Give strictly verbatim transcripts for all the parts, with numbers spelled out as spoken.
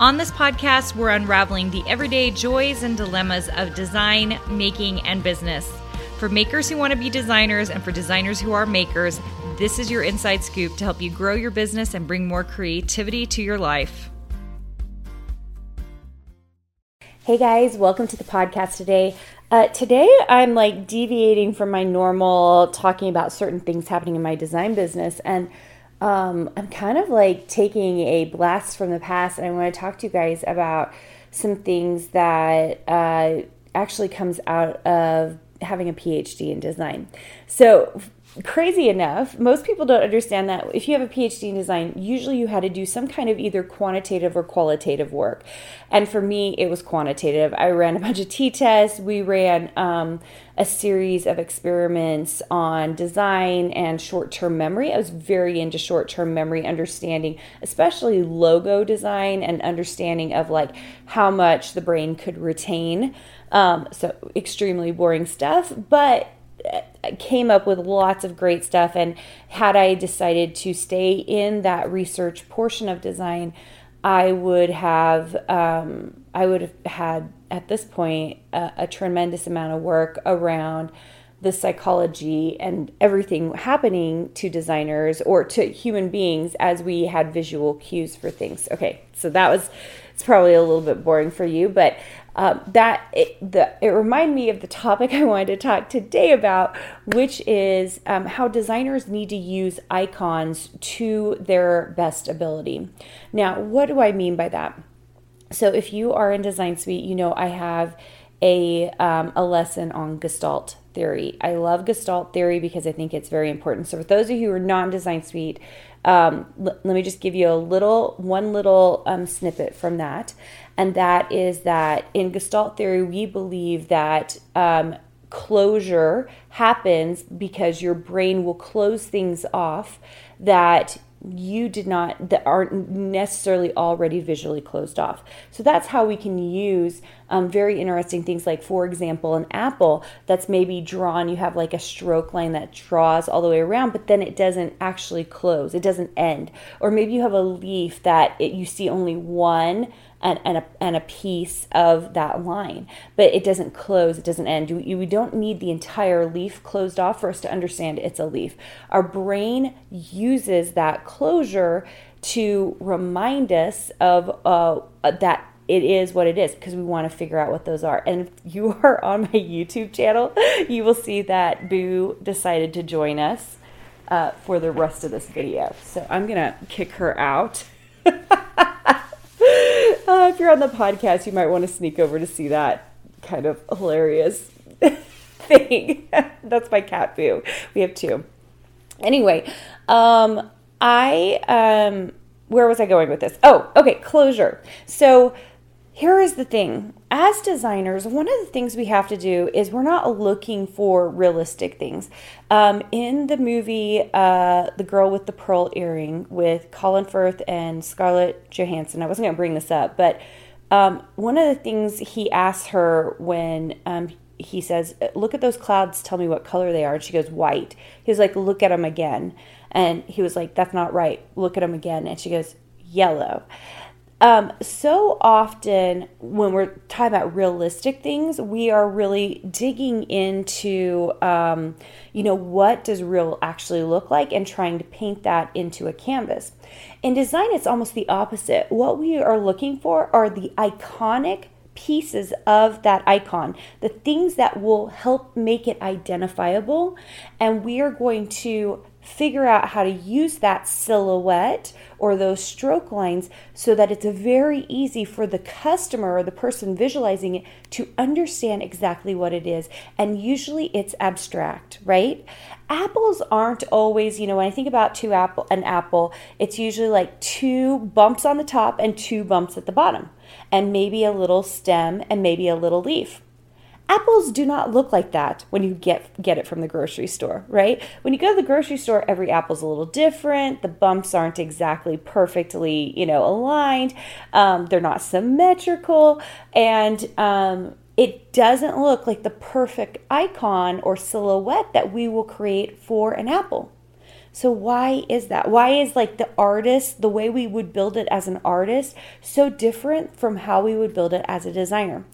On this podcast, we're unraveling the everyday joys and dilemmas of design, making, and business. For makers who want to be designers and for designers who are makers, this is your inside scoop to help you grow your business and bring more creativity to your life. Hey guys, welcome to the podcast today. Uh, today, I'm like deviating from my normal talking about certain things happening in my design business, and Um, I'm kind of like taking a blast from the past, and I want to talk to you guys about some things that uh, actually comes out of having a P H D in design. So crazy enough, most people don't understand that if you have a P H D in design, usually you had to do some kind of either quantitative or qualitative work. And for me, it was quantitative. I ran a bunch of T-tests. We ran um, a series of experiments on design and short-term memory. I was very into short-term memory understanding, especially logo design and understanding of like how much the brain could retain. Um, so extremely boring stuff, but I came up with lots of great stuff. And had I decided to stay in that research portion of design, I would have um, I would have had at this point a, a tremendous amount of work around the psychology and everything happening to designers or to human beings as we had visual cues for things. Okay, so that was it's probably a little bit boring for you, but Um, that it, the, it reminded me of the topic I wanted to talk today about, which is um, how designers need to use icons to their best ability. Now, what do I mean by that? So if you are in Design Suite, you know I have a um, a lesson on Gestalt Theory. I love Gestalt Theory because I think it's very important. So for those of you who are not in Design Suite, um, l- let me just give you a little, one little um, snippet from that. And that is that in Gestalt Theory, we believe that um, closure happens because your brain will close things off that you did not, that aren't necessarily already visually closed off. So that's how we can use um, very interesting things like, for example, an apple that's maybe drawn. You have like a stroke line that draws all the way around, but then it doesn't actually close. It doesn't end. Or maybe you have a leaf that it, you see only one and, and, a, and a piece of that line, but it doesn't close. It doesn't end. We, we don't need the entire leaf closed off for us to understand it's a leaf. Our brain uses that closure to remind us of uh, that it is what it is because we want to figure out what those are. And if you are on my YouTube channel, you will see that Boo decided to join us uh, for the rest of this video. So I'm going to kick her out. Uh, if you're on the podcast, you might want to sneak over to see that kind of hilarious thing. That's my cat, Boo. We have two. Anyway, um, I, um, where was I going with this? Oh, okay, closure. So here is the thing. As designers, one of the things we have to do is we're not looking for realistic things. Um, in the movie uh, The Girl with the Pearl Earring with Colin Firth and Scarlett Johansson, I wasn't going to bring this up, but um, one of the things he asks her when um, he says, look at those clouds, tell me what color they are. And she goes, white. He was like, look at them again. And he was like, that's not right. Look at them again. And she goes, yellow. Um, so often when we're talking about realistic things, we are really digging into, um, you know, what does real actually look like and trying to paint that into a canvas. In design, it's almost the opposite. What we are looking for are the iconic pieces of that icon, the things that will help make it identifiable. And we are going to figure out how to use that silhouette or those stroke lines so that it's very easy for the customer or the person visualizing it to understand exactly what it is. And usually it's abstract, right? Apples aren't always, you know, when I think about two apple an apple, it's usually like two bumps on the top and two bumps at the bottom, and maybe a little stem and maybe a little leaf. Apples do not look like that when you get get it from the grocery store, right? When you go to the grocery store, every apple's a little different. The bumps aren't exactly perfectly, you know, aligned. Um, they're not symmetrical, and um, it doesn't look like the perfect icon or silhouette that we will create for an apple. So why is that? Why is like the artist, the way we would build it as an artist, so different from how we would build it as a designer?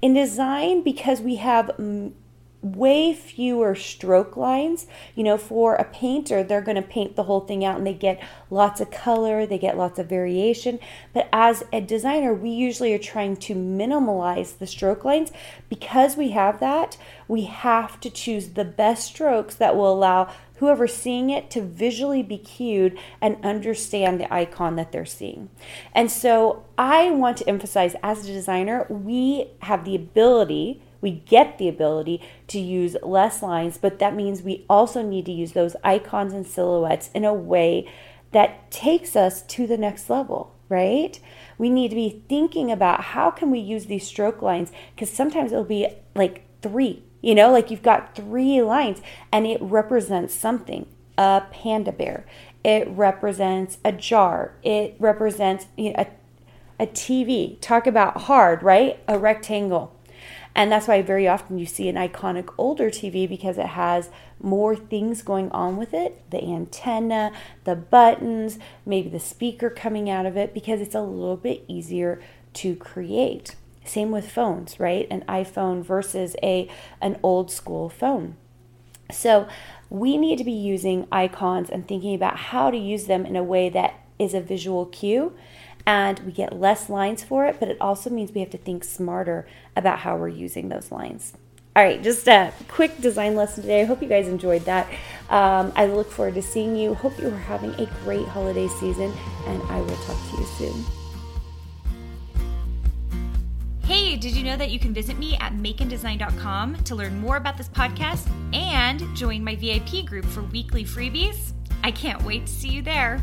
In design, because we have m- way fewer stroke lines, you know, for a painter, they're going to paint the whole thing out and they get lots of color, they get lots of variation. But as a designer, we usually are trying to minimalize the stroke lines. Because we have that, we have to choose the best strokes that will allow whoever's seeing it to visually be cued and understand the icon that they're seeing. And so I want to emphasize, as a designer, we have the ability, we get the ability to use less lines, but that means we also need to use those icons and silhouettes in a way that takes us to the next level, right? We need to be thinking about how can we use these stroke lines, because sometimes it'll be like three. You know, like you've got three lines and it represents something. A panda bear. It represents a jar. It represents, you know, a, a T V. Talk about hard, right? A rectangle. And that's why very often you see an iconic older T V, because it has more things going on with it. The antenna, the buttons, maybe the speaker coming out of it, because it's a little bit easier to create. Same with phones, right? An iPhone versus a an old school phone. So we need to be using icons and thinking about how to use them in a way that is a visual cue, and we get less lines for it, but it also means we have to think smarter about how we're using those lines. All right, just a quick design lesson today. I hope you guys enjoyed that. Um, I look forward to seeing you. Hope you are having a great holiday season, and I will talk to you soon. Hey, did you know that you can visit me at make and design dot com to learn more about this podcast and join my V I P group for weekly freebies? I can't wait to see you there.